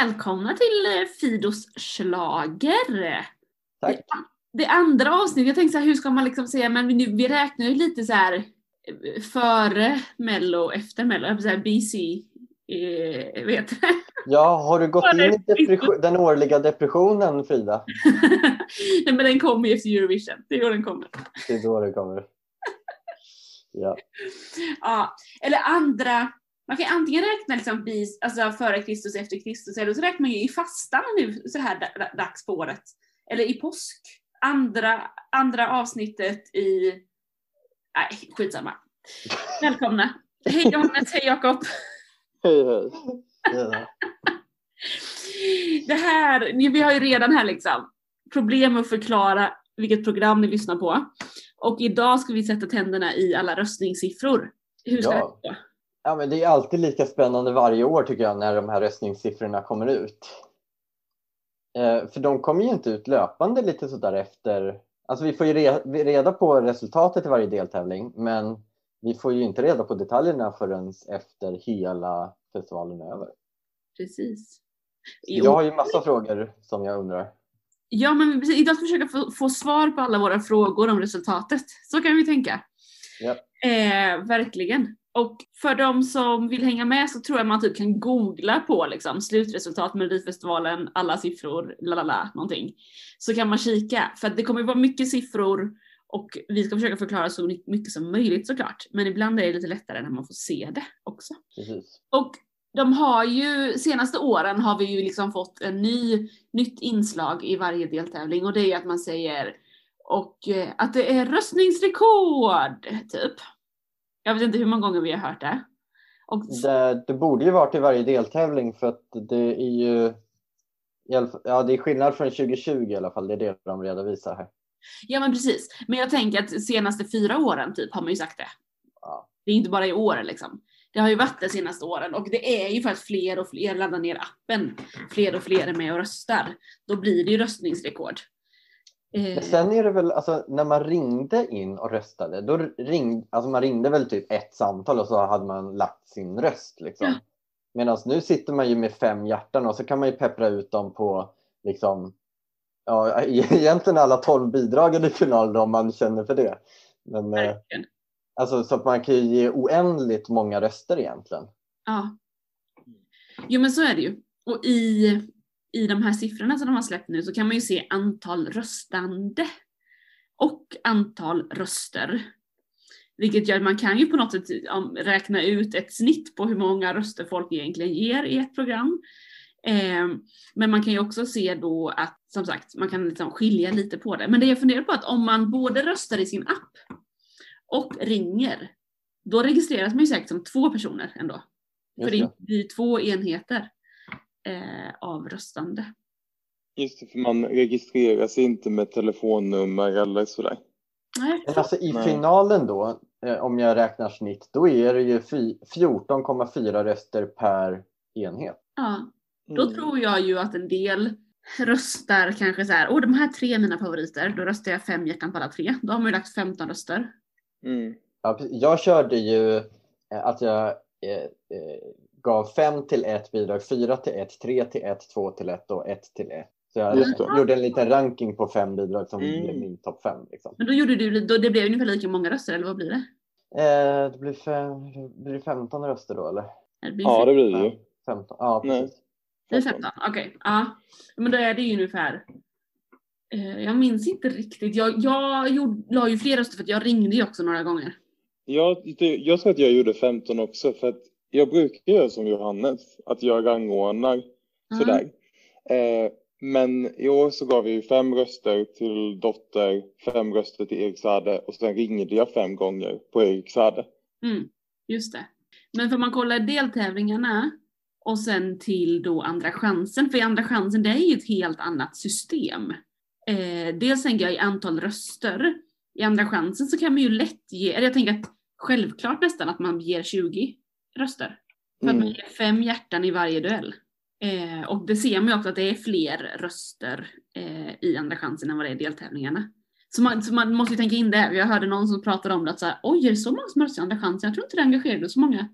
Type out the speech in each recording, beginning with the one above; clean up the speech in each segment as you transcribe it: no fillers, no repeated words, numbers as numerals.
välkomna till Fidos Schlager. Tack. Det andra avsnittet, jag tänkte så här, hur ska man liksom säga, men vi räknar ju lite så här före Mello, efter Mello, så här BC, vet du. Ja, har du gått in i den årliga depressionen, Frida? Nej, men den kommer ju efter Eurovision, det är då den kommer. Det är då den kommer. Ja. Ja, eller andra. Man kan antingen räkna liksom alltså före Kristus, efter Kristus, eller så räknar man ju i fastan nu så här dags på året. Eller i påsk. Andra avsnittet i... Nej, skitsamma. Välkomna. Hej Johannes, hej Jakob. Hej, hej. Yeah. Det här, vi har ju redan här liksom problem att förklara vilket program ni lyssnar på. Och idag ska vi sätta tänderna i alla röstningssiffror. Hur ska det gå? Ja, men det är alltid lika spännande varje år tycker jag när de här röstningssiffrorna kommer ut. För de kommer ju inte ut löpande lite sådär efter. Alltså vi får ju reda på resultatet i varje deltävling, men vi får ju inte reda på detaljerna förrän efter hela festivalen är över. Precis. Jag har ju massa frågor som jag undrar. Ja, men idag ska vi försöka få svar på alla våra frågor om resultatet. Så kan vi tänka. Yep. Verkligen. Och för de som vill hänga med så tror jag man typ kan googla på liksom, slutresultat, Melodifestivalen, alla siffror, lalala, någonting. Så kan man kika, för att det kommer vara mycket siffror och vi ska försöka förklara så mycket som möjligt såklart. Men ibland är det lite lättare när man får se det också. Precis. Och de har ju, senaste åren har vi ju liksom fått en nytt inslag i varje deltävling och det är ju att man säger och att det är röstningsrekord, typ. Jag vet inte hur många gånger vi har hört det. Och... Det borde ju varit i varje deltävling för att det är ju... Ja, det är skillnad från 2020 i alla fall. Det är det de redovisar här. Ja, men precis. Men jag tänker att senaste 4 åren typ har man ju sagt det. Ja. Det är inte bara i år liksom. Det har ju varit de senaste åren. Och det är ju för att fler och fler laddar ner appen. Fler och fler är med och röstar. Då blir det ju röstningsrekord. Men sen är det väl, alltså, när man ringde in och röstade, då man ringde väl typ ett samtal och så hade man lagt sin röst. Liksom. Ja. Medan nu sitter man ju med 5 hjärtan och så kan man ju peppra ut dem på liksom, ja, egentligen alla 12 bidragande kanaler om man känner för det. Men, alltså, så att man kan ju ge oändligt många röster egentligen. Ja, jo men så är det ju. Och i de här siffrorna som de har släppt nu så kan man ju se antal röstande och antal röster. Vilket gör att man kan ju på något sätt räkna ut ett snitt på hur många röster folk egentligen ger i ett program. Men man kan ju också se då att, som sagt, man kan liksom skilja lite på det. Men det jag funderar på är att om man både röstar i sin app och ringer, då registreras man ju säkert som 2 personer ändå. För det är ju 2 enheter. Avröstande. Just det, för man registreras inte med telefonnummer eller sådär. Nej. Alltså i finalen då, om jag räknar snitt, då är det ju 14,4 röster per enhet. Ja, då tror jag ju att en del röstar kanske så här, åh de här 3 är mina favoriter, då röstar jag 5 hjärtan på alla 3. Då har man ju lagt 15 röster. Mm. Ja, jag körde ju att jag gav 5 till 1 bidrag, 4 till 1, 3 till 1, 2 till 1 och 1 till 1. Så jag gjorde en liten ranking på 5 bidrag som blev min topp 5. Liksom. Men då gjorde då det blev ungefär lika många röster, eller vad blir det? Det blir 15 röster då, eller? Ja, det blir ju. 15, ja precis. Det är 15, okej. Okay. Ja, men då är det ju ungefär... Jag minns inte riktigt. Jag la ju fler röster för att jag ringde ju också några gånger. Jag tror att jag gjorde 15 också för att jag brukar göra som Johannes, att jag rangordnar sådär. Men i år så gav vi 5 röster till Dotter, 5 röster till Erik Sade och sen ringde jag 5 gånger på Erik Sade. Mm, just det. Men för man kollar deltävlingarna och sen till då andra chansen, för i andra chansen det är ju ett helt annat system. Dels tänker jag i antal röster. I andra chansen så kan man ju lätt ge, eller jag tänker att självklart nästan att man ger 20 röster. För att man ger 5 hjärtan i varje duell. Och det ser man ju också att det är fler röster i andra chansen än vad det är i deltävlingarna. Så man måste ju tänka in det. Jag hörde någon som pratade om det att så här, oj, är det så många som röstar i andra chansen? Jag tror inte det engagerade så många.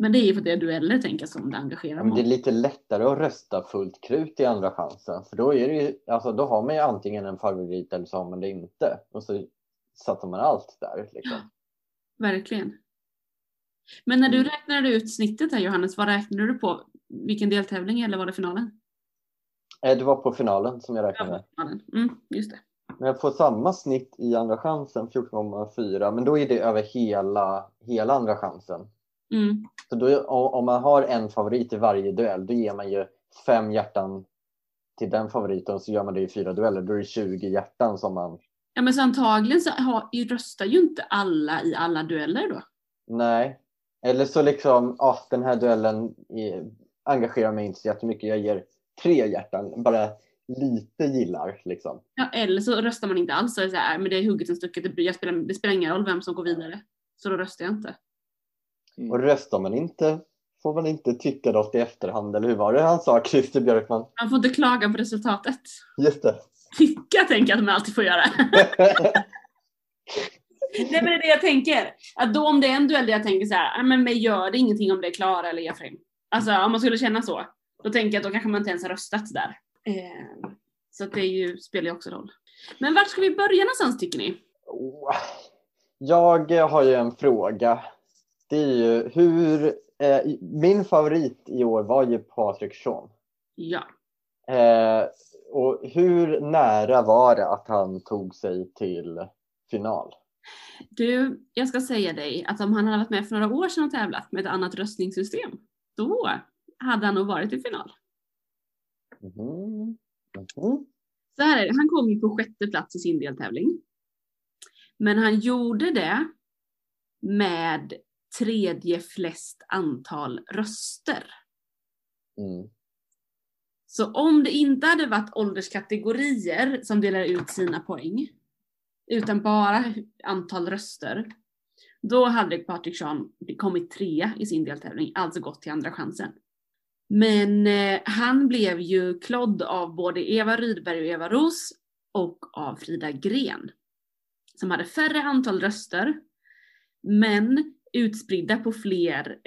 Men det är ju för det dueller, tänker jag, som det engagerar mig. Det är lite lättare att rösta fullt krut i andra chansen. För då, är det ju, alltså, då har man ju antingen en favorit eller så har man det inte. Och så satsar man allt där. Liksom. Ja, verkligen. Men när du räknade ut snittet här, Johannes, vad räknade du på? Vilken deltävling eller var det finalen? Det var på finalen som jag räknade. Just det. Men jag får samma snitt i andra chansen, 14,4. Men då är det över hela andra chansen. Mm. Så då, om man har en favorit i varje duell, då ger man ju 5 hjärtan till den favoriten och så gör man det i 4 dueller. Då är det 20 hjärtan som man... Ja, men så antagligen så röstar ju inte alla i alla dueller då. Nej. Eller så liksom, den här duellen engagerar mig inte så jättemycket. Jag ger 3 hjärtan, bara lite gillar liksom. Ja, eller så röstar man inte alls. Så är det, så här, men det är hugget en stycke, det spelar ingen roll vem som går vidare. Så då röstar jag inte. Mm. Och röstar man inte får man inte tycka något i efterhand. Eller hur var det han sa, Christer Björkman? Man får inte klaga på resultatet. Just det. Tycka, tänker jag att man alltid får göra. Nej, men det är det jag tänker. Att då om det är en duell där jag tänker så här, men mig gör det ingenting om det är Klara eller Efraim. Alltså om man skulle känna så, då tänker jag att då kanske man inte ens har röstat där. Så att det är ju, spelar ju också roll. Men vart ska vi börja någonstans, tycker ni? Jag har ju en fråga. Det är ju min favorit i år var ju Patrik Sean. Ja. Och hur nära var det att han tog sig till final? Du, jag ska säga dig att om han hade varit med för några år sedan och tävlat med ett annat röstningssystem, då hade han nog varit i final. Så här är det. Han kom ju på 6:e plats i sin deltävling. Men han gjorde det med 3:e flest antal röster. Mm. Så om det inte hade varit ålderskategorier som delar ut sina poäng, utan bara antal röster, då hade Patrik Sean kommit 3:a i sin deltävling, alltså gått till andra chansen. Men han blev ju klodd av både Eva Rydberg och Ewa Roos och av Frida Gren, som hade färre antal röster men utspridda på fler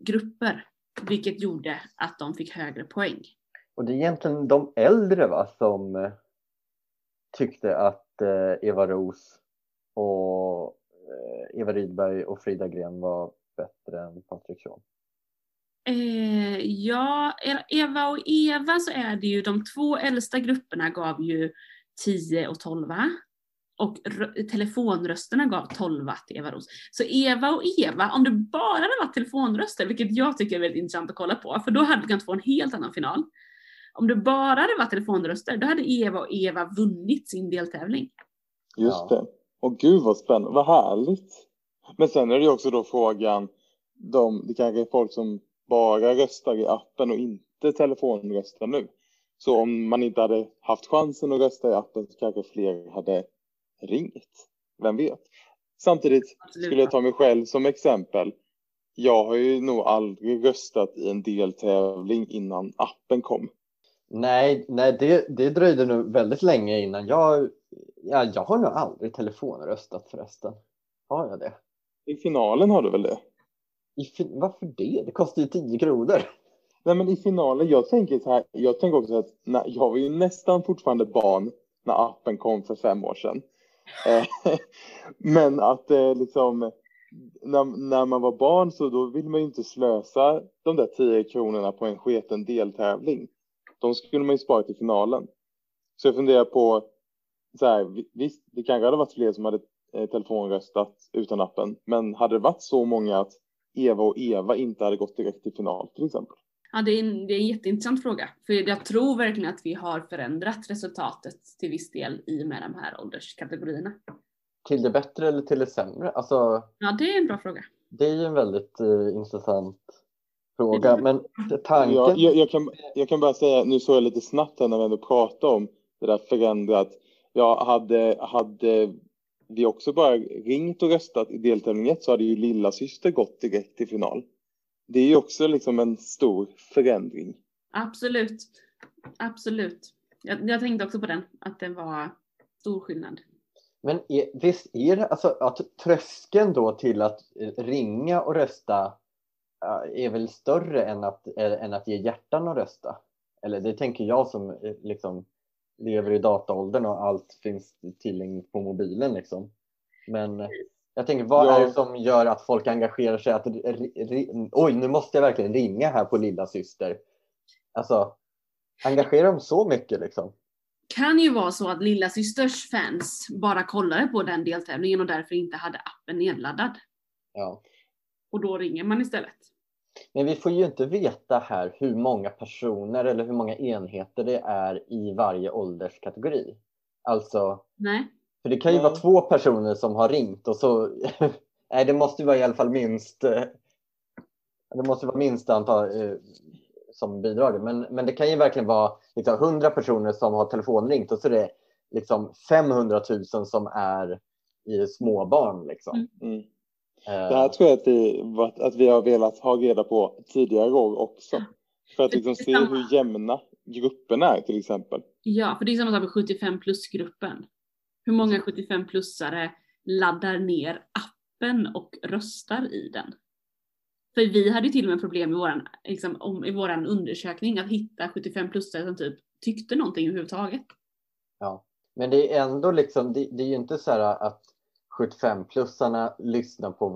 grupper, vilket gjorde att de fick högre poäng. Och det är egentligen de äldre, va, som tyckte att Ewa Roos och Eva Rydberg och Frida Gren var bättre än Patrik Sjahn. Ja, Eva och Eva, så är det ju de 2 äldsta grupperna gav ju 10 och 12. Och telefonrösterna gav 12 till Ewa Roos. Så Eva och Eva, om det bara hade varit telefonröster, vilket jag tycker är väldigt intressant att kolla på, för då hade vi kunnat få en helt annan final. Om det bara hade varit telefonröster, då hade Eva och Eva vunnit sin deltävling. Just det. Och gud vad spännande, vad härligt. Men sen är det ju också då frågan, det kanske är folk som bara röstar i appen och inte telefonröstar nu. Så om man inte hade haft chansen att rösta i appen, så kanske fler hade ringt. Vem vet? Samtidigt skulle jag ta mig själv som exempel. Jag har ju nog aldrig röstat i en deltävling innan appen kom. Nej, det dröjde nog väldigt länge innan. Jag har nog aldrig telefonröstat förresten. Har jag det? I finalen har du väl det? Varför det? Det kostar ju 10 kronor. Nej, men i finalen, jag tänker också att jag var ju nästan fortfarande barn när appen kom för 5 år sedan. Men att liksom, när man var barn, så då vill man ju inte slösa de där 10 kronorna på en sketen deltävling. De skulle man ju spara till finalen. Så jag funderar på så här, visst, det kanske hade varit fler som hade telefonröstat utan appen, men hade det varit så många att Eva och Eva inte hade gått direkt till final till exempel? Ja, det är en jätteintressant fråga. För jag tror verkligen att vi har förändrat resultatet till viss del i och med de här ålderskategorierna. Till det bättre eller till det sämre? Alltså, ja, det är en bra fråga. Det är ju en väldigt intressant fråga. Men tanken... Jag kan bara säga, nu såg jag lite snabbt här när vi ändå pratade om det där förändrat. Ja, hade vi också bara ringt och röstat i deltävling 1, så hade ju Lilla syster gått direkt till final. Det är ju också liksom en stor förändring. Absolut. Absolut. Jag tänkte också på den. Att det var stor skillnad. Men visst är det, alltså, att tröskeln då till att ringa och rösta är väl större än att ge hjärtan och rösta? Eller det tänker jag som liksom lever i dataåldern och allt finns tillgängligt på mobilen liksom. Men jag tänker, vad är det som gör att folk engagerar sig att oj, nu måste jag verkligen ringa här på Lilla syster. Alltså, engagerar de så mycket liksom? Kan ju vara så att Lilla systers fans bara kollade på den deltävlingen och därför inte hade appen nedladdad. Ja. Och då ringer man istället. Men vi får ju inte veta här hur många personer eller hur många enheter det är i varje ålderskategori. Alltså, nej. För det kan ju vara två personer som har ringt och så nej, det måste ju vara i alla fall minst antal som bidrag. Men det kan ju verkligen vara liksom 100 personer som har telefonringt och så är det liksom 500 000 som är i småbarn liksom. Mm. Det här tror jag att vi har velat ha reda på tidigare år också. För att liksom se hur jämna grupperna är till exempel. Ja, för det är samma sak med 75 plus-gruppen. Hur många 75-plussare laddar ner appen och röstar i den? För vi hade till och med problem i våran undersökning att hitta 75-plussare som typ tyckte någonting överhuvudtaget. Ja, men det är ändå liksom, det är ju inte så här att 75-plussarna lyssnar på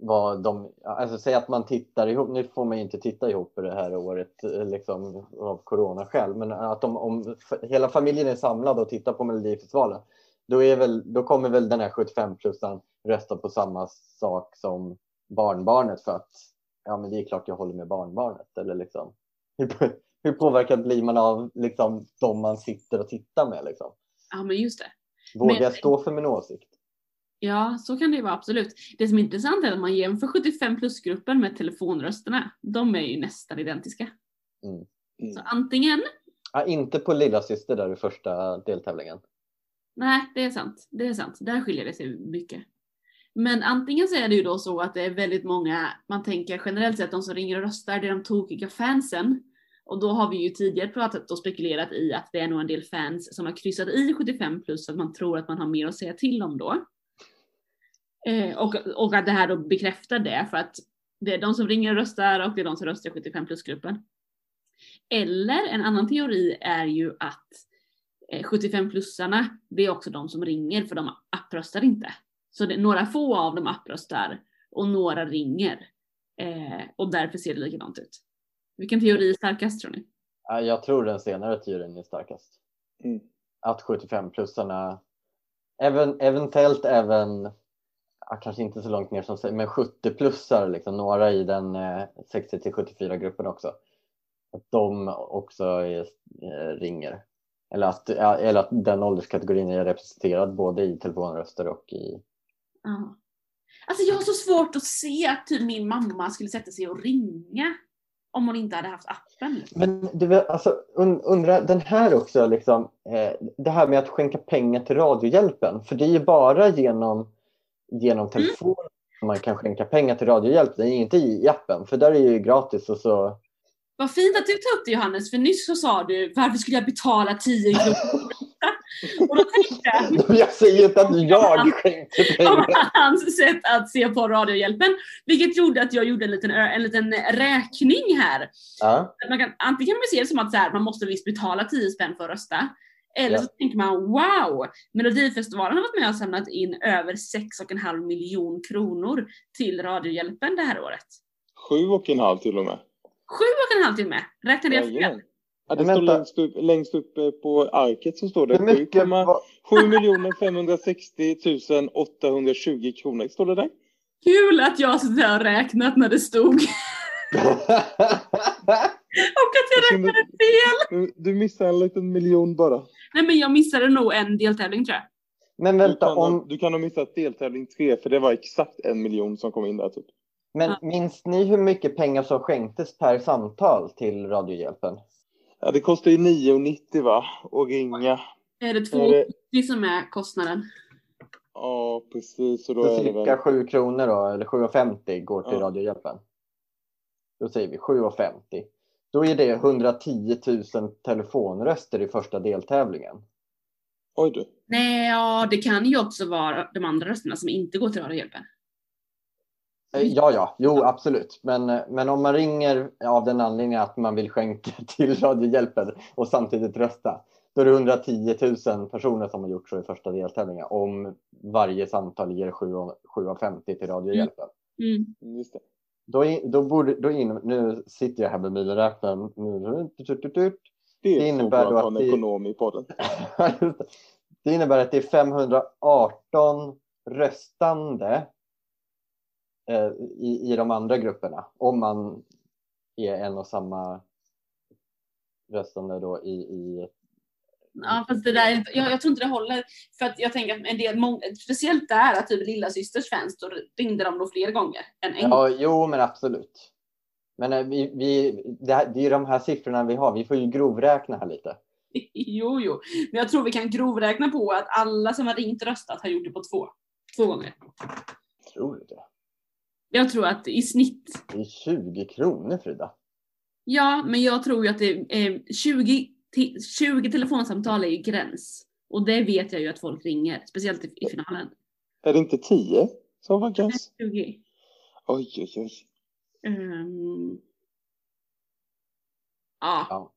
vad de... Alltså säg att man tittar ihop. Nu får man ju inte titta ihop på det här året liksom, av corona själv. Men att om hela familjen är samlad och tittar på Melodifestivalen, då kommer väl den här 75-plussan rösta på samma sak som barnbarnet för att ja, men det är klart jag håller med barnbarnet. Eller liksom, hur påverkad blir man av liksom, de man sitter och tittar med? Liksom? Ja, men just det. Vågar jag stå för min åsikt? Ja, så kan det ju vara, absolut. Det som är intressant är att man jämför 75-plus-gruppen med telefonrösterna. De är ju nästan identiska. Mm. Mm. Så antingen... Ja, inte på Lilla syster där i första deltävlingen. Nej, det är sant. Där skiljer det sig mycket. Men antingen så är det ju då så att det är väldigt många... Man tänker generellt sett att de som ringer och röstar, det är de tokiga fansen. Och då har vi ju tidigare pratat och spekulerat i att det är nog en del fans som har kryssat i 75-plus så att man tror att man har mer att säga till om då. Och att det här då bekräftar det, för att det är de som ringer och röstar och det är de som röstar 75-plus-gruppen. Eller en annan teori är ju att 75-plussarna, det är också de som ringer, för de appröstar inte. Så det, några få av dem appröstar och några ringer. Och därför ser det likadant ut. Vilken teori är starkast, tror ni? Jag tror den senare teorin är starkast. Mm. Att 75-plussarna eventuellt kanske inte så långt ner som men 70-plussar liksom, några i den 60-74-gruppen också. Att de också ringer. Eller att den ålderskategorin är representerad både i telefonröster och i... Ja. Alltså jag har så svårt att se att typ min mamma skulle sätta sig och ringa om hon inte hade haft appen. Men du, alltså, undra den här också liksom, det här med att skänka pengar till Radiohjälpen. För det är ju bara genom telefon man kan skänka pengar till Radiohjälp. Det är inte i appen, för där är ju gratis och så. Vad fint att du tog upp det, Johannes, för nyss så sa du, varför skulle jag betala 10 kronor? Och då tänkte jag säger inte att jag skänker pengar. Hans sätt att se på Radiohjälpen, vilket gjorde att jag gjorde en liten räkning här. Ja. Man kan, antingen kan man se det som att så här, man måste visst betala 10 spänn för att rösta. Eller så tänker man, wow, Melodifestivalen har varit med och samlat in över 6,5 miljon kronor till Radiohjälpen det här året. 7,5 till och med. 7,5 till och med, räknar jag fel? Ja, det står längst upp på arket så står det 7,560,820 kronor, står det där? Kul att jag sådär har räknat när det stod. Och att jag räknade fel. Du missade en liten miljon bara. Nej, men jag missade nog en deltävling, tror jag. Men vänta, du kan ha missat deltävling 3, för det var exakt 1 miljon som kom in där typ. Men minns ni hur mycket pengar som skänktes per samtal till Radiohjälpen? Ja, det kostar ju 9,90 va? Och ringa. Är det 2,90 som är kostnaden? Ja, precis. Så då är det cirka 7 kronor då, eller 7,50 går till Radiohjälpen. Då säger vi 7,50. Då är det 110 000 telefonröster i första deltävlingen. Oj du. Nej, ja, det kan ju också vara de andra rösterna som inte går till Radiohjälpen. Ja, jo, absolut. Men om man ringer av den anledningen att man vill skänka till Radiohjälpen och samtidigt rösta, då är det 110 000 personer som har gjort så i första deltävlingen. Om varje samtal ger 7,50 till Radiohjälpen. Mm. Just det. Nu sitter jag här med miniräknaren. Det innebär då att det är 518 röstande i de andra grupperna. Om man är en och samma röstande då i... Ja, fast det där, jag tror inte det håller. För att jag tänker att en del, speciellt där att typ Lilla systers fans, då ringde de då fler gånger än en gång. Jo, men absolut. Men det är de här siffrorna vi har. Vi får ju grovräkna här lite. Jo. Men jag tror vi kan grovräkna på att alla som har ringt röstat har gjort det på två gånger. Tror du det? Jag tror att i snitt... Det är 20 kronor, Frida. Ja, men jag tror ju att det är 20 telefonsamtal är ju gräns. Och det vet jag ju att folk ringer. Speciellt i finalen. Är det inte 10 som var gräns? 20. Oj. Ja.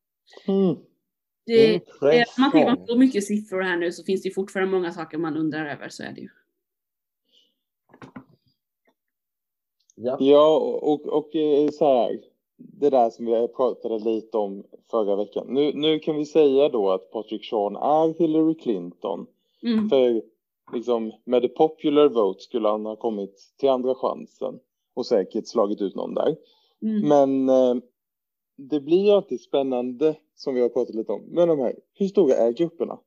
Mm. Man tänker på så mycket siffror här nu, så finns det ju fortfarande många saker man undrar över, så är det ju. Ja, och så här, det där som vi pratade lite om förra veckan. Nu kan vi säga då att Patrik Sean är Hillary Clinton. Mm. För liksom, med the popular vote skulle han ha kommit till andra chansen. Och säkert slagit ut någon där. Mm. Men det blir alltid spännande, som vi har pratat lite om. Men de här, hur stora är grupperna?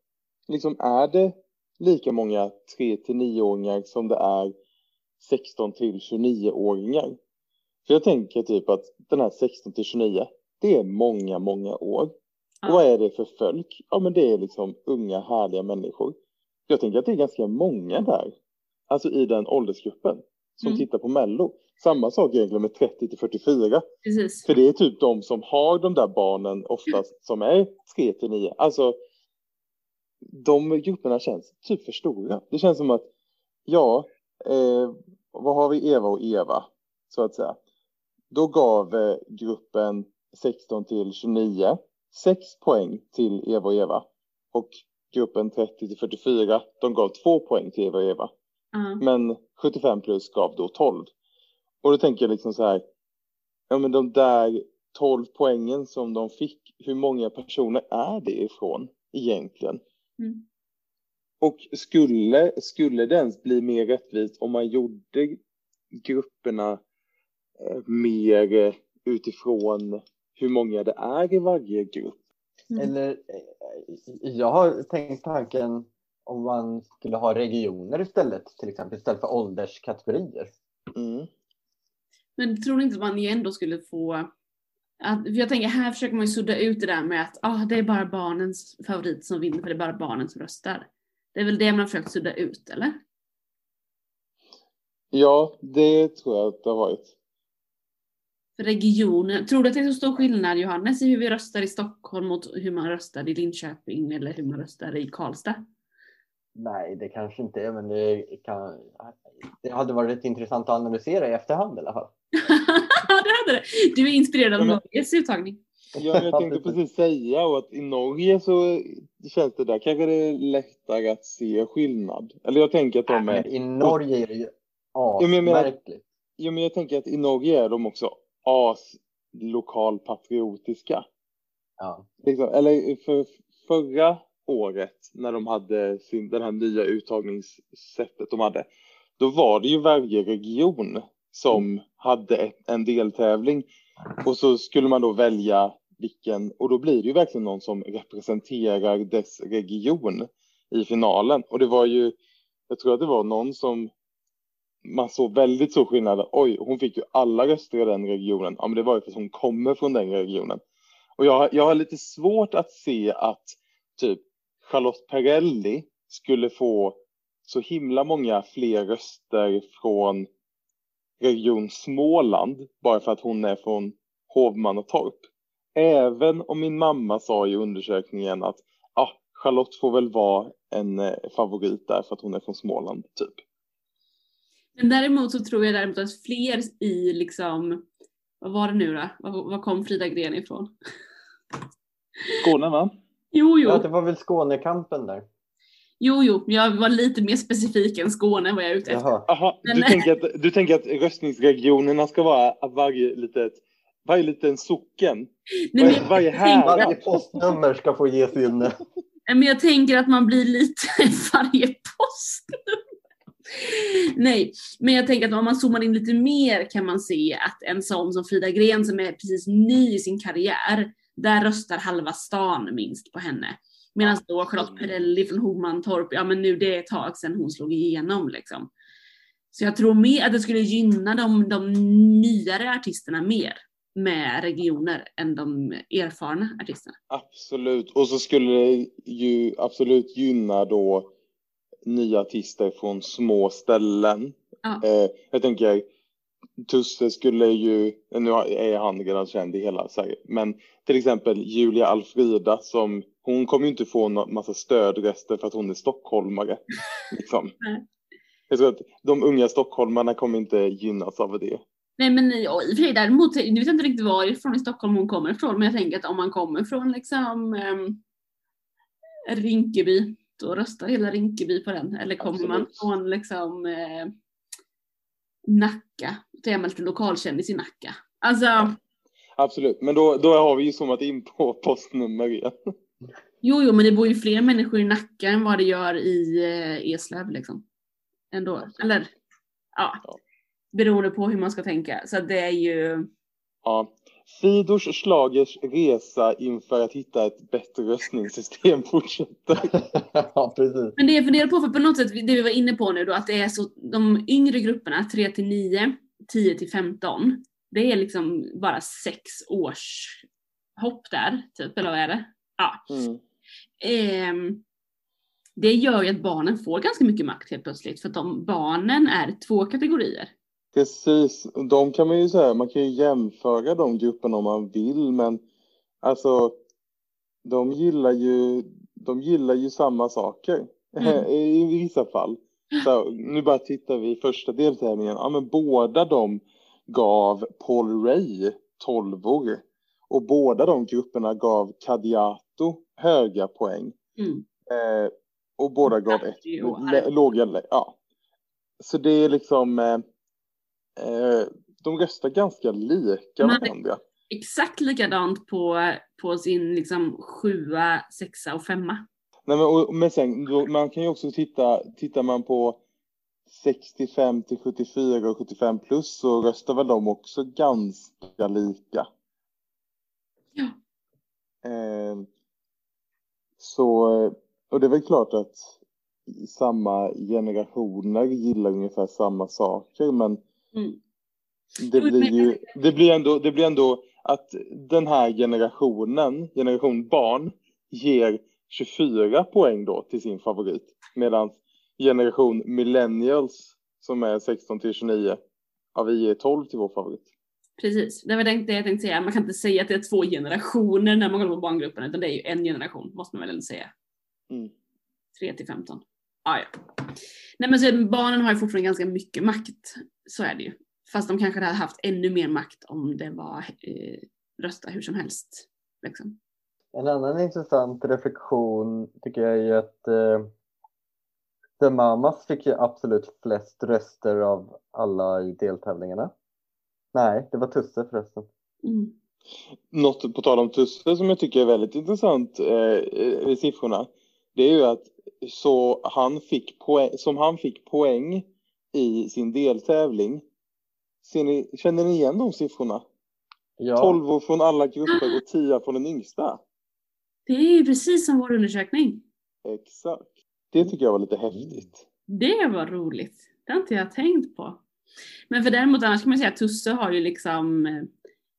Liksom, är det lika många 3-9-åringar som det är 16-29-åringar? För jag tänker typ att den här 16-29, det är många år. Ah. Och vad är det för folk? Ja, men det är liksom unga, härliga människor. Jag tänker att det är ganska många där. Alltså i den åldersgruppen som tittar på Mello. Samma sak egentligen med 30-44. Precis. För det är typ de som har de där barnen oftast som är 3-9. Alltså, de grupperna känns typ för stora. Det känns som att, vad har vi Eva och Eva, så att säga. Då gav gruppen 16-29 6 poäng till Eva och Eva. Och gruppen 30-44, de gav 2 poäng till Eva och Eva. Men 75 plus gav då 12. Och då tänker jag liksom så här, ja, men de där 12 poängen som de fick, hur många personer är det ifrån egentligen? Mm. Och skulle det ens bli mer rättvist om man gjorde grupperna mer utifrån hur många det är i varje grupp? Mm. Eller, jag har tänkt tanken om man skulle ha regioner istället, till exempel, istället för ålderskategorier. Mm. Men tror inte man ju ändå skulle få... jag tänker, här försöker man ju sudda ut det där med att det är bara barnens favorit som vinner, för det är bara barnen som röstar. Det är väl det man försöker sudda ut, eller? Ja, det tror jag att det har varit. För regionen. Tror du att det är så stor skillnad, Johannes, i hur vi röstar i Stockholm mot hur man röstar i Linköping eller hur man röstar i Karlstad? Nej, det kanske inte är, men det hade varit intressant att analysera i efterhand i alla fall. Det hade det. Du är inspirerad av Norges uttagning. Ja, jag tänkte precis säga, och att i Norge så känns det där kanske det är lättare att se skillnad. Eller jag tänker att de är... I Norge är det ju asmärkligt. Jo, men jag tänker att i Norge är de också aslokalpatriotiska. Ja. Liksom, eller för förra året när de hade den här nya uttagningssättet de hade, då var det ju varje region som hade en deltävling, och så skulle man då välja vilken, och då blir det ju verkligen någon som representerar dess region i finalen. Och det var ju, jag tror att det var någon som man såg väldigt så skillnad, hon fick ju alla röster i den regionen, men det var ju för att hon kommer från den regionen. Och jag har lite svårt att se att typ Charlotte Perrelli skulle få så himla många fler röster från region Småland bara för att hon är från Hovman och Torp. Även om min mamma sa i undersökningen att Charlotte får väl vara en favorit där för att hon är från Småland typ. Men däremot så tror jag att fler i liksom, vad var det nu då? Vad kom Frida Gren ifrån? Skåne va? Jo. Ja, det var väl Skånekampen där. Jo, jag var lite mer specifik än Skåne var jag ute efter. Jaha. Du tänker att röstningsregionerna ska vara att varje liten socken. Varje postnummer ska få ge sig in. Men jag tänker att man blir lite varje postnummer. Nej, men jag tänker att om man zoomar in lite mer kan man se att en sån som Frida Gren som är precis ny i sin karriär, där röstar halva stan minst på henne. Medan då Charlotte Perrelli från Homantorp, ja men nu det är ett tag sedan hon slog igenom liksom. Så jag tror mer att det skulle gynna de nyare artisterna mer med regioner än de erfarna artisterna. Absolut, och så skulle det ju absolut gynna då nya artister från små ställen. Ja. Jag tänker Tusse skulle ju, nu är han redan känd i hela Sverige, men till exempel Julia Alfrida som, hon kommer ju inte få en massa stödröster för att hon är stockholmare liksom. Jag tror att de unga stockholmarna kommer inte gynnas av det. Nej men i däremot, nu vet jag inte riktigt varifrån i Stockholm hon kommer ifrån, men jag tänker att om man kommer från liksom Rinkeby, då röstar hela Rinkeby på den. Eller kommer man från liksom Nacka, då är man lite lokalkändis i Nacka. Alltså... Ja. Absolut, men då har vi ju zoomat in på postnummer igen. Jo, men det bor ju fler människor i Nacka än vad det gör i Eslöv liksom. Ändå, eller? Ja. Beroende på hur man ska tänka. Så det är ju... Ja. Fidos Schlagers resa inför att hitta ett bättre röstningssystem fortsätter. Ja, precis. Men det jag funderar på, för på något sätt, det vi var inne på nu då, att det är så, de yngre grupperna, 3-9, 10-15, det är liksom bara 6 års hopp där, typ, eller vad är det? Ja. Mm. Det gör ju att barnen får ganska mycket makt helt plötsligt, för att barnen är 2 kategorier. Precis, de kan man ju säga, man kan ju jämföra de grupperna om man vill, men alltså de gillar ju samma saker i vissa fall. Så nu bara tittar vi i första deltävlingen. Ja, men båda de gav Paul Ray 12-or och båda de grupperna gav Kadiato höga poäng. Mm. Och båda gav låga. Ja. Så det är liksom de röstar ganska lika varandra. Exakt likadant på sin liksom 7, 6 och 5. Nej, men sen, då, man kan ju också tittar man på 65 till 74 och 75 plus så röstar väl de också ganska lika. Ja. Så, och det är väl klart att samma generationer gillar ungefär samma saker, men det blir ändå att den här generation barn ger 24 poäng då till sin favorit, medan generation millennials som är 16-29 vi ger 12 till vår favorit. Precis, det var det jag tänkte säga. Man kan inte säga att det är 2 generationer när man går på barngruppen, utan det är ju en generation måste man väl säga. 3-15. Ja. Nej, men så barnen har ju fortfarande ganska mycket makt. Så är det ju. Fast de kanske hade haft ännu mer makt om det var rösta hur som helst. Liksom. En annan intressant reflektion tycker jag är ju att The Mamas fick ju absolut flest röster av alla i deltävlingarna. Nej, det var Tusse förresten. Mm. Något på tal om Tusse som jag tycker är väldigt intressant i siffrorna. Det är ju att han fick poäng i sin deltävling. Känner ni igen de siffrorna? Ja. 12 från alla grupper och 10 från den yngsta. Det är ju precis som vår undersökning. Exakt. Det tycker jag var lite häftigt. Det var roligt. Det har inte jag tänkt på. Men för däremot annars kan man säga att Tusse har ju liksom...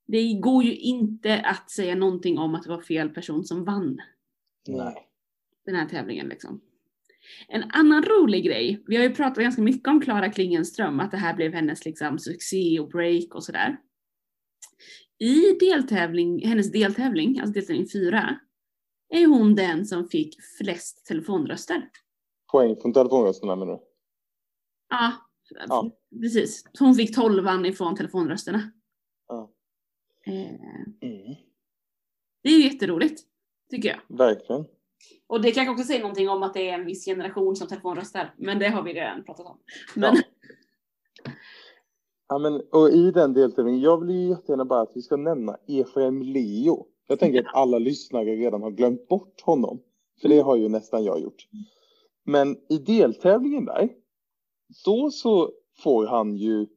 Det går ju inte att säga någonting om att det var fel person som vann. Nej. Den här tävlingen liksom. En annan rolig grej, vi har ju pratat ganska mycket om Klara Klingenström, att det här blev hennes liksom succé och break och sådär. I hennes deltävling, alltså deltävling 4, är hon den som fick flest telefonröster. Poäng från telefonrösterna menar du? Ja, precis. Hon fick 12:an ifrån telefonrösterna. Ja. Det är ju jätteroligt, tycker jag. Verkligen. Och det kan också säga någonting om att det är en viss generation som telefonröstar. Men det har vi redan pratat om. Men... Ja. Ja, men, och i den deltävlingen, jag vill ju jättegärna bara att vi ska nämna Efraim Leo. Jag tänker att alla lyssnare redan har glömt bort honom. För det har ju nästan jag gjort. Men i deltävlingen där, då så får han ju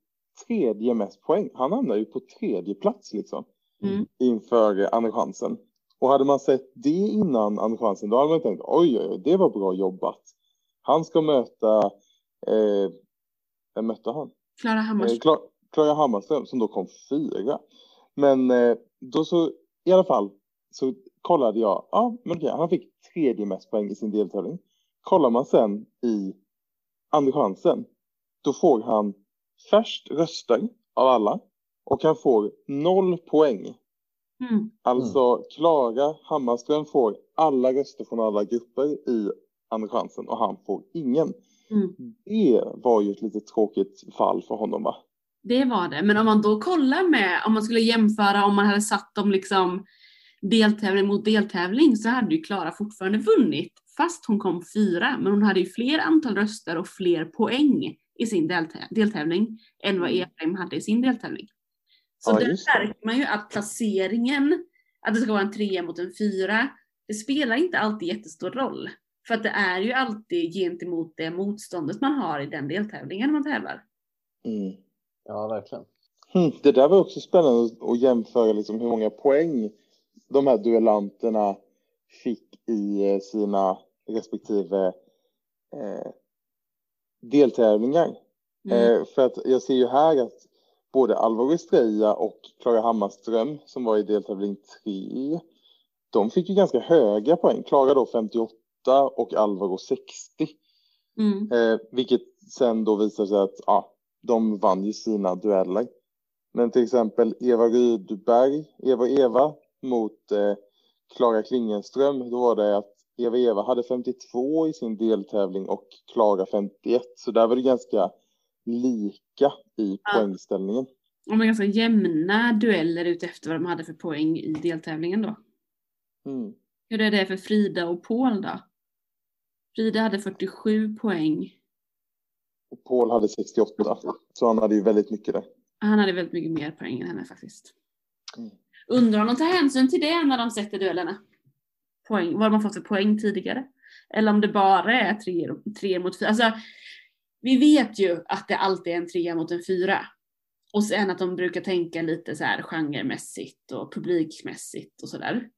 tredje mest poäng. Han hamnar ju på tredje plats liksom. Mm. Inför Anders Hansen. Och hade man sett det innan Anders Hansen, då hade man tänkt, oj, det var bra jobbat. Han ska möta... Vem mötte han? Clara Hammarström. Clara Hammarström, som då kom 4. Men då så, i alla fall, så kollade jag. Ja, men okej, han fick tredje mest poäng i sin deltävling. Kollar man sen i Anders Hansen, då får han först röster av alla. Och han får 0 poäng. Mm. Alltså, Clara Hammarström får alla röster från alla grupper i Anders Hansen. Och han får ingen. Mm. Det var ju ett lite tråkigt fall för honom, va? Det var det, men om man då kollar med, om man skulle jämföra, om man hade satt dem liksom deltävling mot deltävling, så hade ju Clara fortfarande vunnit, fast hon kom 4, men hon hade ju fler antal röster och fler poäng i sin deltävling än vad Efraim hade i sin deltävling. Så där märker man ju att placeringen, att det ska vara en 3 mot en 4, det spelar inte alltid jättestor roll. För att det är ju alltid gentemot det motståndet man har i den deltävlingen man tävlar. Mm. Ja, verkligen. Det där var också spännande att jämföra liksom hur många poäng de här duellanterna fick i sina respektive deltävlingar. Mm. För att jag ser ju här att både Alvaro Estrella och Clara Hammarström som var i deltävling 3, de fick ju ganska höga poäng. Clara då 58. Och Alvaro 60. Vilket sen då visar sig att de vann ju sina dueller. Men till exempel Eva Rydberg, Eva mot Klara Klingenström, då var det att Eva hade 52 i sin deltävling och Klara 51. Så där var det ganska lika i poängställningen. De var ganska jämna dueller utefter vad de hade för poäng i deltävlingen då. Mm. Hur är det för Frida och Paul då? Frida hade 47 poäng. Och Paul hade 68. Så han hade ju väldigt mycket där. Han hade väldigt mycket mer poäng än henne faktiskt. Undrar om de tar hänsyn till det när de sätter duellerna. Poäng. Vad man fått för poäng tidigare. Eller om det bara är 3 mot 4. Alltså, vi vet ju att det alltid är en 3 mot en 4. Och sen att de brukar tänka lite så här genremässigt och publikmässigt och sådär.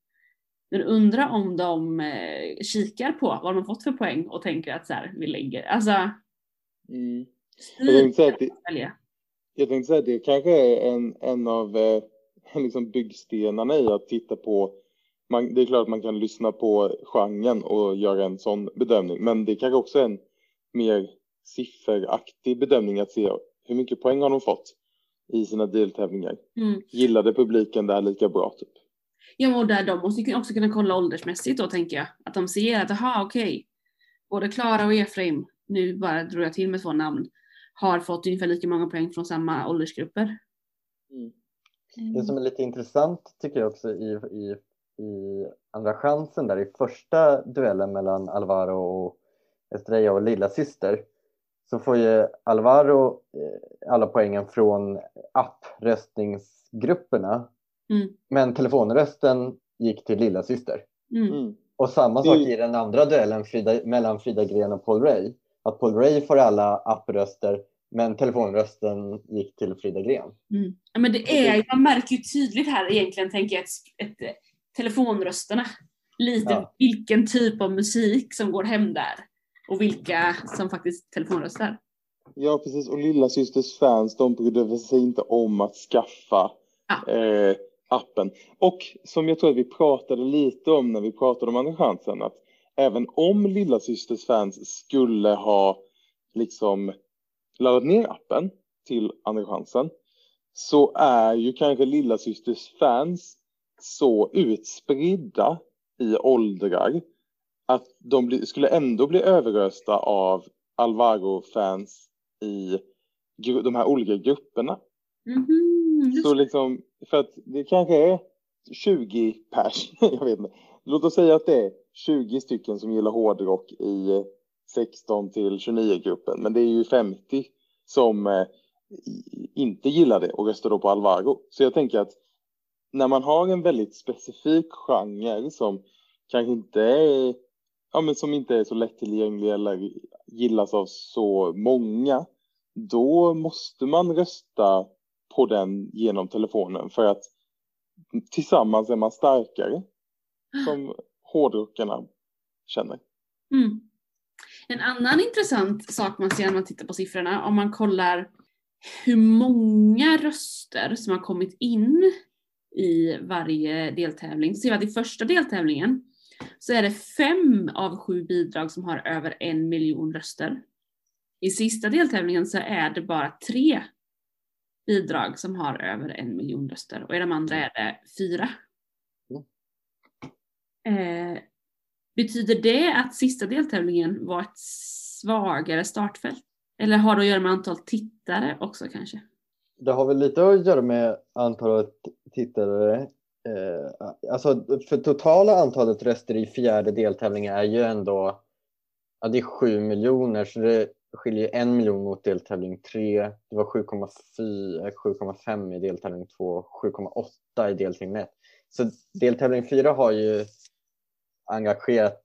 Men undra om de kikar på vad de fått för poäng och tänker att så här, vi lägger. Alltså, jag tänkte säga att det kanske är en av liksom byggstenarna i att titta på. Det är klart att man kan lyssna på genren och göra en sån bedömning. Men det kanske också är en mer sifferaktig bedömning att se hur mycket poäng har de fått i sina deltävlingar. Gillade publiken det här lika bra typ? Ja, och där de måste också kunna kolla åldersmässigt då, tänker jag. Att de ser att, okej. Både Clara och Efraim, nu bara drog jag till med 2 namn, har fått ungefär lika många poäng från samma åldersgrupper. Det som är lite intressant tycker jag också i andra chansen där, i första duellen mellan Alvaro och Estrella och Lilla syster, så får ju Alvaro alla poängen från app-röstningsgrupperna. Men telefonrösten gick till Lilla syster. Och samma sak i den andra duellen mellan Frida Gren och Paul Ray. Att Paul Ray får alla appröster, men telefonrösten gick till Frida Gren. Ja, men man märker ju tydligt här egentligen, tänker jag, ett telefonrösterna. Lite vilken typ av musik som går hem där. Och vilka som faktiskt telefonröstar. Ja, precis. Och Lilla systers fans, de brydde sig inte om att skaffa appen. Och som jag tror att vi pratade lite om när vi pratade om andra chansen, att även om Lilla systers fans skulle ha liksom laddat ner appen till andra chansen, så är ju kanske Lilla systers fans så utspridda i åldrar att de skulle ändå bli överrösta av Alvaro-fans i de här olika grupperna. Mm-hmm. Så liksom, för att det kanske är 20 pers, jag vet inte. Låt oss säga att det är 20 stycken som gillar hårdrock i 16-29-gruppen. Men det är ju 50 som inte gillar det och röstar då på Alvaro. Så jag tänker att när man har en väldigt specifik genre som kanske inte är, ja, men som inte är så lättillgänglig eller gillas av så många, då måste man rösta på den genom telefonen, för att tillsammans är man starkare, som hårdrockarna känner. Mm. En annan intressant sak man ser när man tittar på siffrorna, om man kollar hur många röster som har kommit in i varje deltävling, så i första deltävlingen så är det 5 av 7 bidrag som har över 1 miljon röster. I sista deltävlingen så är det bara 3 bidrag som har över 1 miljon röster, och i de andra är det 4. Betyder det att sista deltävlingen var ett svagare startfält? Eller har det att göra med antal tittare också kanske? Det har väl lite att göra med antalet tittare. Alltså för totala antalet röster i fjärde deltävlingen är ju ändå, ja, det är 7 miljoner, så det skiljer 1 miljon mot deltävling 3. Det var 7,5 i deltävling 2, 7,8 i deltävling 1. Så deltävling 4 har ju engagerat,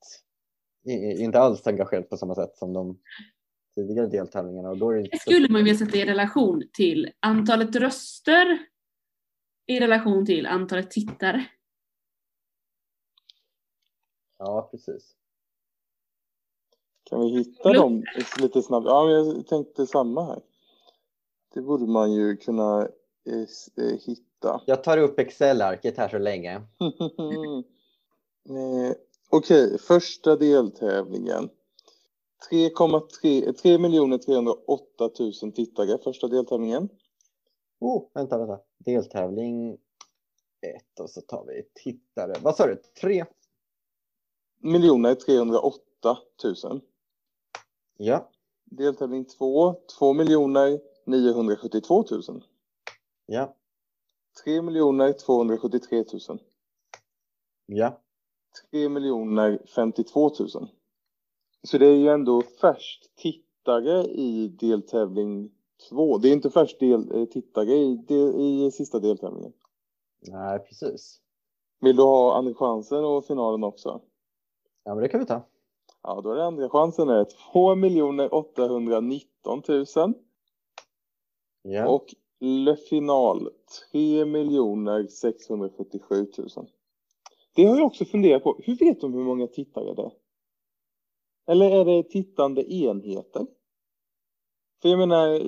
inte alls engagerat på samma sätt som de tidigare deltävlingarna. Och då är det inte... skulle man ju sätta i relation till antalet röster i relation till antalet tittare. Ja, precis. Kan vi hitta dem lite snabbt? Ja, men jag tänkte samma här. Det borde man ju kunna hitta. Jag tar upp Excel-arket här så länge. Okej, första deltävlingen. 3 308 000 tittare första deltävlingen. Oh, vänta. Deltävling 1, och så tar vi tittare. Vad sa du? 3 308 000. Ja. Deltävling 2, 2 972 000. Ja. 3 273 000. Ja. 3 052 000. Så det är ju ändå först tittare i deltävling 2. Det är inte först tittare i sista deltävlingen. Nej, precis. Vill du ha andra chansen och finalen också? Ja, men det kan vi ta. Ja, då är det andra chansen är 2 819 000. Ja. Och final 3 677 000. Det har jag också funderat på. Hur vet de hur många tittare det är? Eller är det tittande enheter? För jag menar,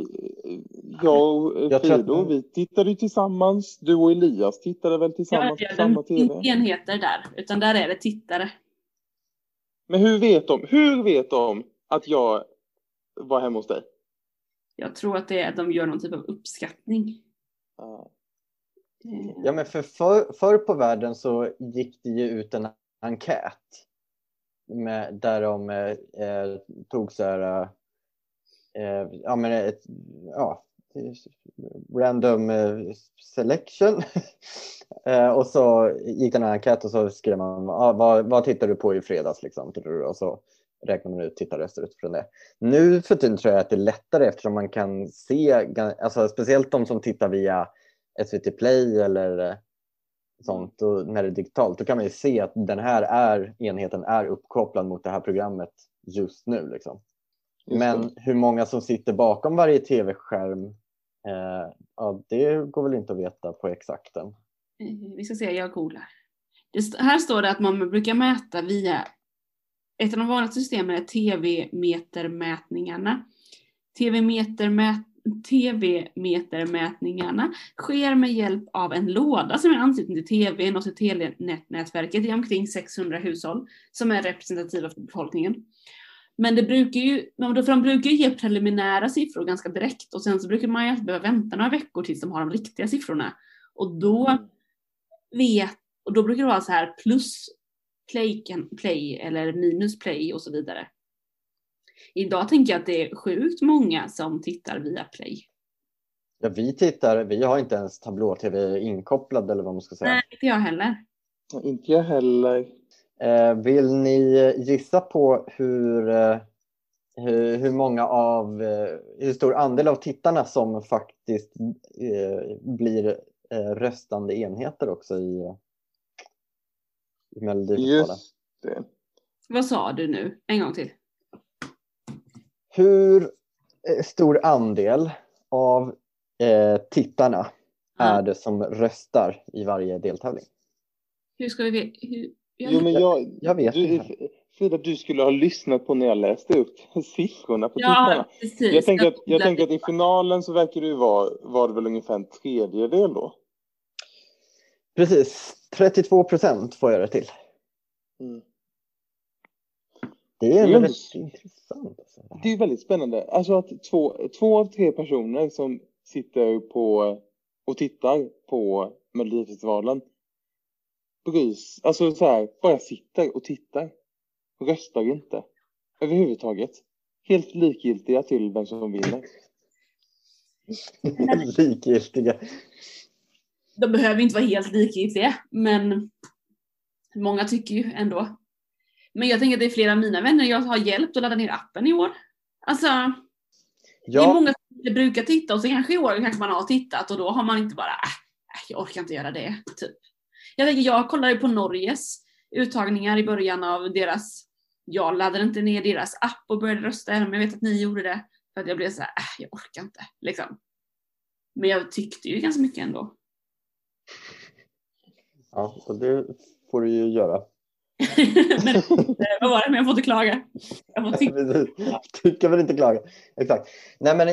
jag och Fido, vi tittade ju tillsammans. Du och Elias tittade väl tillsammans på samma TV? Inte enheter där, utan där är det tittare. Men hur vet de att jag var hemma hos dig? Jag tror att det är att de gör någon typ av uppskattning. Ja. Ja, men för på världen så gick det ju ut en enkät där de tog så här, random selection och så gick den här enkät och så skrev man vad tittar du på i fredags liksom, och så räknar man ut tittarröster utifrån det. Nu för tiden tror jag att det är lättare, eftersom man kan se, alltså speciellt de som tittar via SVT Play eller sånt, och när det är digitalt, då kan man ju se att den här enheten är uppkopplad mot det här programmet just nu liksom. Men hur många som sitter bakom varje tv-skärm, det går väl inte att veta på exakten. Vi ska se, jag googlar. Här står det att man brukar mäta via ett av de vanliga systemen är tv-metermätningarna. TV-metermätningarna sker med hjälp av en låda som är ansluten till tvn och till telenätverket i omkring 600 hushåll som är representativa för befolkningen. Men det brukar ju, för de brukar ju ge preliminära siffror ganska direkt, och sen så brukar man ju behöva vänta några veckor tills de har de riktiga siffrorna. Och då brukar det vara så här plus play eller minus play och så vidare. Idag tänker jag att det är sjukt många som tittar via play. Ja, vi har inte ens tablå-tv inkopplad eller vad man ska säga. Nej, inte jag heller. Inte jag heller. Vill ni gissa på hur många av, hur stor andel av tittarna som faktiskt blir röstande enheter också i Melodifestivalen? Just det. Vad sa du nu? En gång till. Hur stor andel av tittarna är det som röstar i varje deltävling? Hur ska vi veta? Jag vet inte. Frida, du skulle ha lyssnat på när jag läste upp siffrorna på tittarna. Precis. Jag tänker att i finalen så verkar det ju vara väl ungefär en tredjedel då. Precis. 32% får jag det till. Mm. Det är väldigt intressant. Det är väldigt spännande. Alltså att två av tre personer som sitter på och tittar på Melodifestivalen brys, alltså så här, bara sitter och tittar och röstar inte överhuvudtaget. Helt likgiltiga till vem som vinner. Likgiltiga. De behöver inte vara helt likgiltiga, men många tycker ju ändå. Men jag tänker att det är flera av mina vänner jag har hjälpt att ladda ner appen i år. Alltså, det är många som inte brukar titta och så kanske i år kanske man har tittat och då har man inte bara, jag orkar inte göra det, typ. Jag tänker, jag kollade på Norges uttagningar i början av deras, jag laddade inte ner deras app och började rösta, men jag vet att ni gjorde det för att jag blev så här, jag orkar inte, liksom. Men jag tyckte ju ganska mycket ändå. Ja, och det får du ju göra. Men vad var det? Men jag får inte klaga. Jag får tycka väl inte klaga. Exakt. Nej, men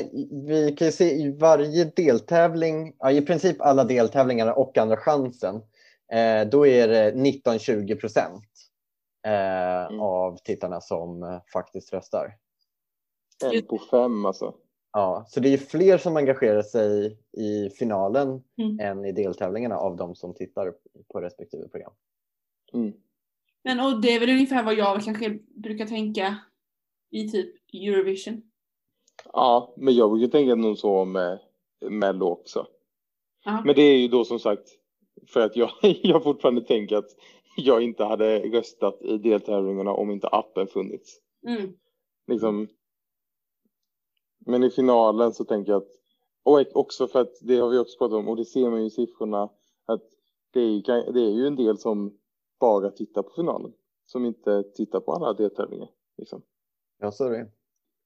vi kan ju se i varje deltävling, i princip alla deltävlingarna och andra chansen, då är det 19-20% av tittarna som faktiskt röstar. En på 5 alltså. Ja, så det är fler som engagerar sig i finalen än i deltävlingarna av de som tittar på respektive program. Mm. Men och det är väl ungefär vad jag kanske brukar tänka i typ Eurovision. Ja, men jag brukar tänka nog så med också. Aha. Men det är ju då som sagt för att jag fortfarande tänker att jag inte hade röstat i deltävlingarna om inte appen funnits. Mm. Liksom. Men i finalen så tänker jag att, och också för att det har vi också pratat om och det ser man ju i siffrorna att det är ju en del som bara titta på finalen, som inte tittar på alla deltävlingar. Liksom. Ja, så är det.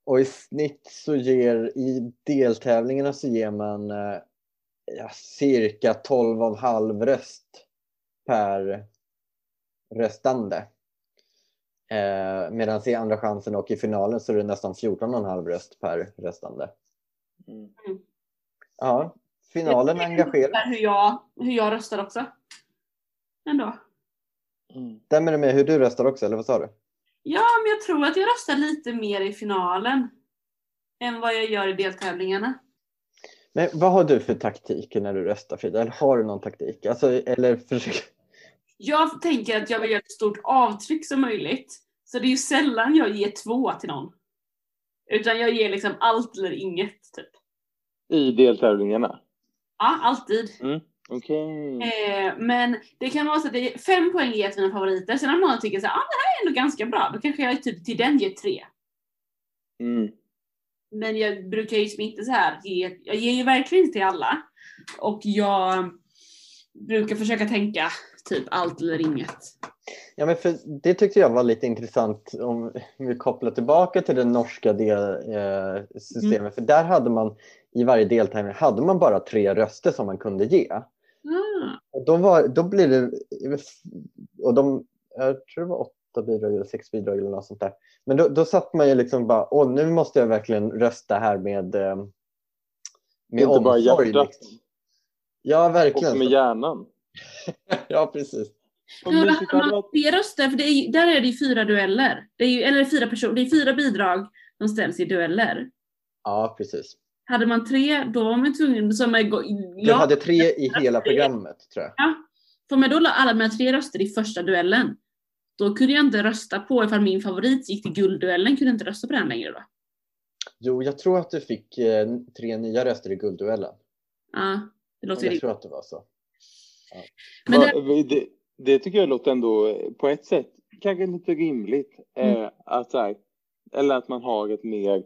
Och i snitt så i deltävlingarna så ger man cirka 12,5 röst per röstande. Medan i andra chansen och i finalen så är det nästan 14,5 röst per röstande. Mm. Ja, finalen engagerar. Hur jag röstar också. Ändå. Stämmer det med hur du röstar också, eller vad sa du? Ja, men jag tror att jag röstar lite mer i finalen än vad jag gör i deltävlingarna. Men vad har du för taktik när du röstar, Frida? Eller har du någon taktik? Alltså, jag tänker att jag vill göra ett stort avtryck som möjligt. Så det är ju sällan jag ger 2 till någon. Utan jag ger liksom allt eller inget, typ. I deltävlingarna? Ja, alltid. Mm. Okay. Men det kan vara så att det är 5 poäng ger till mina favoriter. Sen om någon tycker så här, det här är ändå ganska bra, då kanske jag typ till den ger 3. Mm. Men jag brukar ju inte så här jag ger ju verkligen inte till alla. Och jag brukar försöka tänka typ allt eller inget. Ja, men för det tyckte jag var lite intressant om vi kopplar tillbaka till det norska systemet. För där hade man i varje deltävling hade man bara 3 röster som man kunde ge. Mm. Och då blir det, och jag tror det var 8 bidrag eller 6 bidrag eller något sånt där. Men då satt man ju liksom bara, nu måste jag verkligen rösta här med omsorg. Bara hjärtat. Liksom. Ja, verkligen. Och med hjärnan. Ja, precis. Och men man ser röster, för där är det ju 4 dueller. Det är ju, eller 4 personer, det är 4 bidrag som ställs i dueller. Ja, precis. Hade man 3, då var man tvungen som är du hade 3 i hela programmet, tror jag. Ja. För man då la alla med 3 röster i första duellen. Då kunde jag inte rösta på, ifall min favorit gick till guldduellen, kunde jag inte rösta på den längre då. Jo, jag tror att du fick 3 nya röster i guldduellen. Ja, det låter jag tror att det var så. Ja. Men det tycker jag låter ändå på ett sätt kanske lite rimligt. Att, eller att man har ett mer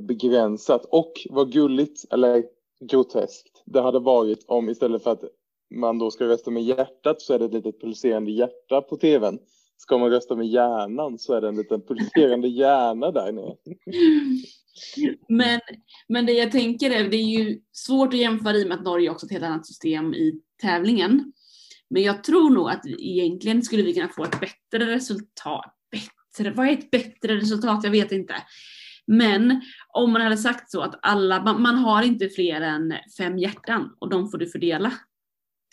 begränsat, och vad gulligt eller groteskt det hade varit om istället för att man då ska rösta med hjärtat så är det ett litet pulserande hjärta på tvn. Ska man rösta med hjärnan så är det en liten pulserande hjärna där nere. Men det jag tänker är, det är ju svårt att jämföra i med att Norge också har ett helt annat system i tävlingen. Men jag tror nog att egentligen skulle vi kunna få ett bättre resultat. Vad är ett bättre resultat? Jag vet inte. Men om man hade sagt så att alla, man har inte fler än 5 hjärtan och de får du fördela.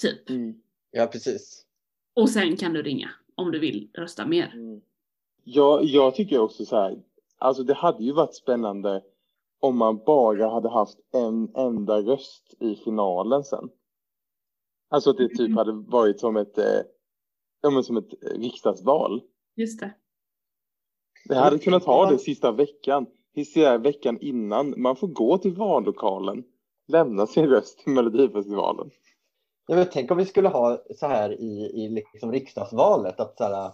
Typ. Mm. Ja, precis. Och sen kan du ringa om du vill rösta mer. Mm. Jag tycker också så här. Alltså det hade ju varit spännande om man bara hade haft en enda röst i finalen sen. Alltså att det typ hade varit som ett riksdagsval. Just det. Det hade kunnat ha det sista veckan. Sista veckan innan. Man får gå till vallokalen. Lämna sin röst till Melodifestivalen. Jag vet, tänk om vi skulle ha så här i liksom riksdagsvalet. Att så här,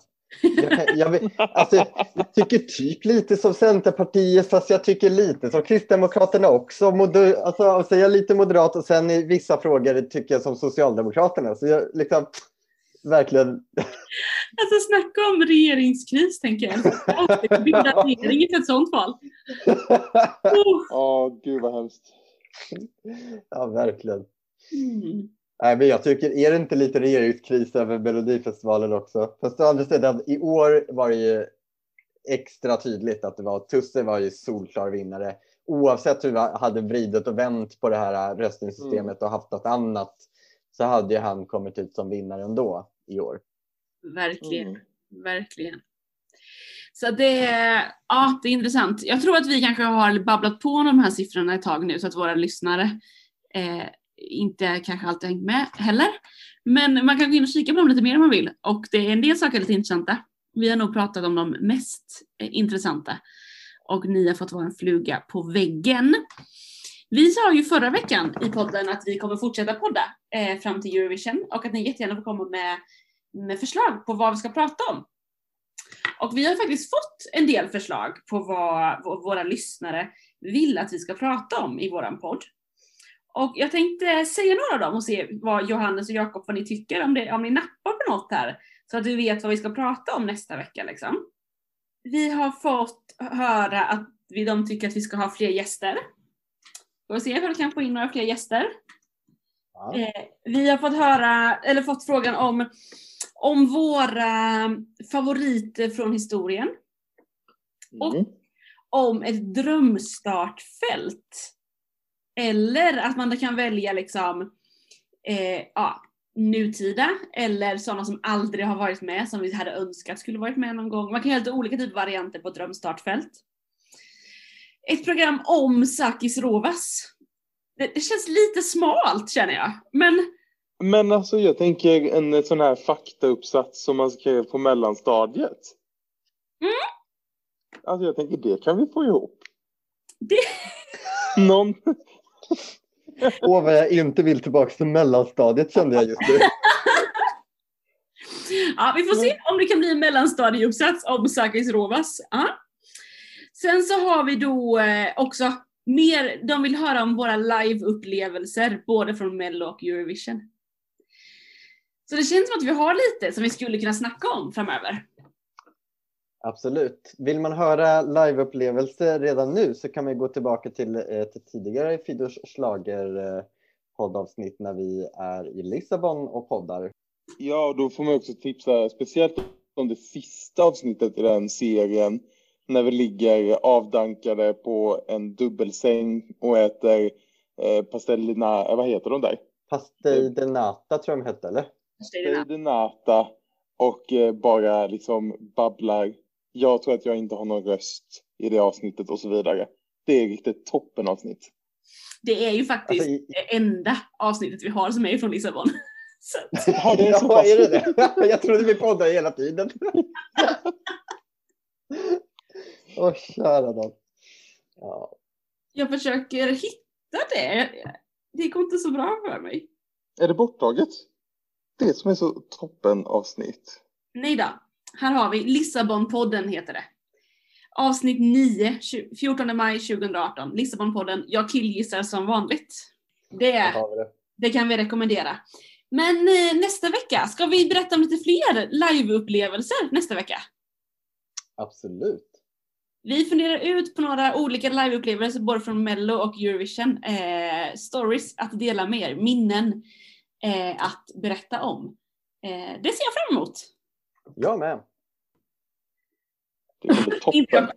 jag tycker typ lite som Centerpartiet, fast jag tycker lite som Kristdemokraterna också. Alltså jag är lite moderat och sen i vissa frågor tycker jag som Socialdemokraterna. Så jag liksom verkligen... Alltså snacka om regeringskris, tänker jag. Bilda regering i ett sånt fall. Åh, gud vad hemskt. Ja, verkligen. Mm. Nej, men jag tycker, är det inte lite regeringskris över Melodifestivalen också? Fast å andra sidan, i år var det ju extra tydligt att det var Tusse var ju solklar vinnare. Oavsett hur vi hade vridit och vänt på det här röstningssystemet och haft något annat, så hade ju han kommit ut som vinnare ändå i år. Verkligen, verkligen. Så det är intressant. Jag tror att vi kanske har babblat på om de här siffrorna ett tag nu så att våra lyssnare... inte kanske alltid hängt med heller. Men man kan gå in och kika på dem lite mer om man vill. Och det är en del saker lite intressanta. Vi har nog pratat om de mest intressanta. Och ni har fått vara en fluga på väggen. Vi sa ju förra veckan i podden att vi kommer fortsätta podda fram till Eurovision. Och att ni jättegärna får komma med förslag på vad vi ska prata om. Och vi har faktiskt fått en del förslag på vad våra lyssnare vill att vi ska prata om i våran podd. Och jag tänkte säga några av dem och se vad Johannes och Jakob, vad ni tycker, om ni nappar på något här. Så att du vet vad vi ska prata om nästa vecka liksom. Vi har fått höra att de tycker att vi ska ha fler gäster. Får se om vi kan få in några fler gäster. Ja. Vi har fått höra, eller fått frågan om våra favoriter från historien. Och om ett drömstartfält. Eller att man kan välja liksom, nutida eller sådana som aldrig har varit med, som vi hade önskat skulle varit med någon gång. Man kan göra lite olika typ varianter på drömstartfält. Ett program om Sakis Rovas. Det känns lite smalt, känner jag. Men alltså jag tänker en sån här faktauppsats som man skrev på mellanstadiet. Mm. Alltså jag tänker, det kan vi få ihop. Någon... Åh, vad jag inte vill tillbaka till mellanstadiet, kände jag just nu. Ja, vi får se om det kan bli en mellanstadieuppsats om Sakis Rovas. Ja. Sen så har vi då också mer, de vill höra om våra live-upplevelser både från Mello och Eurovision. Så det känns som att vi har lite som vi skulle kunna snacka om framöver. Absolut. Vill man höra liveupplevelser redan nu så kan man gå tillbaka till tidigare Fidos Schlager poddavsnitt när vi är i Lissabon och poddar. Ja, och då får man också tipsa speciellt om det sista avsnittet i den serien när vi ligger avdankade på en dubbelsäng och äter pastellina, vad heter de där? Pastel de nata tror jag de hette, eller? Pastel de nata. Och bara liksom babblar. Jag tror att jag inte har någon röst i det avsnittet och så vidare. Det är riktigt toppen avsnitt. Det är ju faktiskt det enda avsnittet vi har som är från Lissabon. Ja, det är så pass. Är det det? Jag trodde vi poddar hela tiden. Åh, oh, kära då. Ja. Jag försöker hitta det. Det går inte så bra för mig. Är det borttaget? Det som är så toppen avsnitt. Nej då. Här har vi Lissabonpodden heter det. Avsnitt 9, 14 maj 2018. Lissabonpodden. Jag killgissar som vanligt. Det kan vi rekommendera. Men nästa vecka ska vi berätta om lite fler liveupplevelser nästa vecka. Absolut. Vi funderar ut på några olika liveupplevelser både från Mello och Eurovision. Stories att dela med er, minnen att berätta om. Det ser jag fram emot. Jag med. Det var toppen.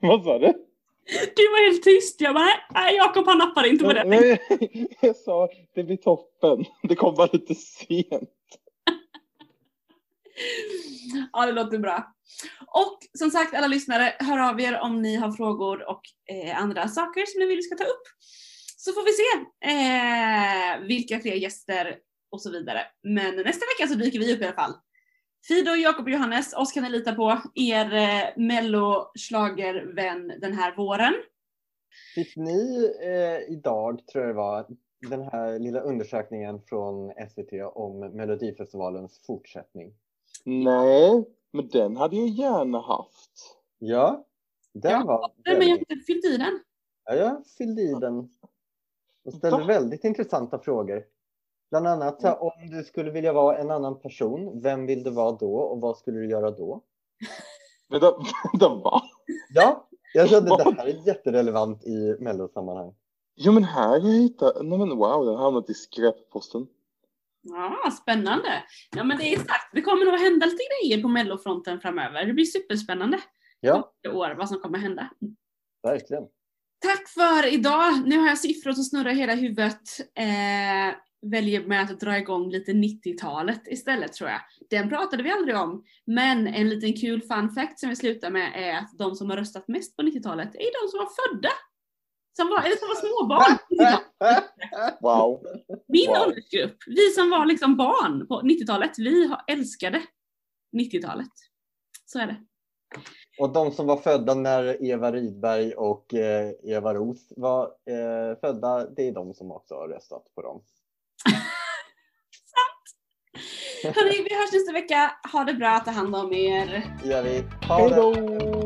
Vad sa du? Du var helt tyst. Jag bara, nej Jakob han nappade inte på det. Nej, jag sa, det blir toppen. Det kom bara lite sent. Ja, det låter bra. Och som sagt, alla lyssnare, hör av er om ni har frågor och andra saker som ni vill ska ta upp. Så får vi se vilka fler gäster och så vidare. Men nästa vecka så dyker vi upp i alla fall. Fido, Jakob och Johannes, oss kan ni lita på. Er melloslagervän den här våren. Fick ni idag, tror jag det var, den här lilla undersökningen från SVT om Melodifestivalens fortsättning? Nej, men den hade jag gärna haft. Ja, den var det. Men jag fyllde i den. Ja, jag fyllde i den. Och ställde väldigt intressanta frågor. Bland annat så här, om du skulle vilja vara en annan person, vem vill du vara då och vad skulle du göra då? Vänta, va? Ja, jag kände att det här är jätterelevant i mellosammanhang. Jo, men här kan jag hitta... Nej, men wow, den har hamnat i skräpposten. Ja, spännande. Ja, men det är exakt. Det kommer nog hända lite grejer på mellofronten framöver. Det blir superspännande. Ja. År, vad som kommer hända. Verkligen. Tack för idag. Nu har jag siffror som snurrar hela huvudet. Väljer med att dra igång lite 90-talet istället, tror jag. Den pratade vi aldrig om. Men en liten kul fun fact som vi slutar med är att de som har röstat mest på 90-talet är de som var födda. Som var småbarn. Wow. Min åldersgrupp. Vi som var liksom barn på 90-talet. Vi älskade 90-talet. Så är det. Och de som var födda när Eva Rydberg och Ewa Roos var födda, det är de som också har röstat på dem. Sant. Hörrni, vi hörs nästa vecka. Ha det bra, ta hand om er. Gör vi. Ha det. Hejdå.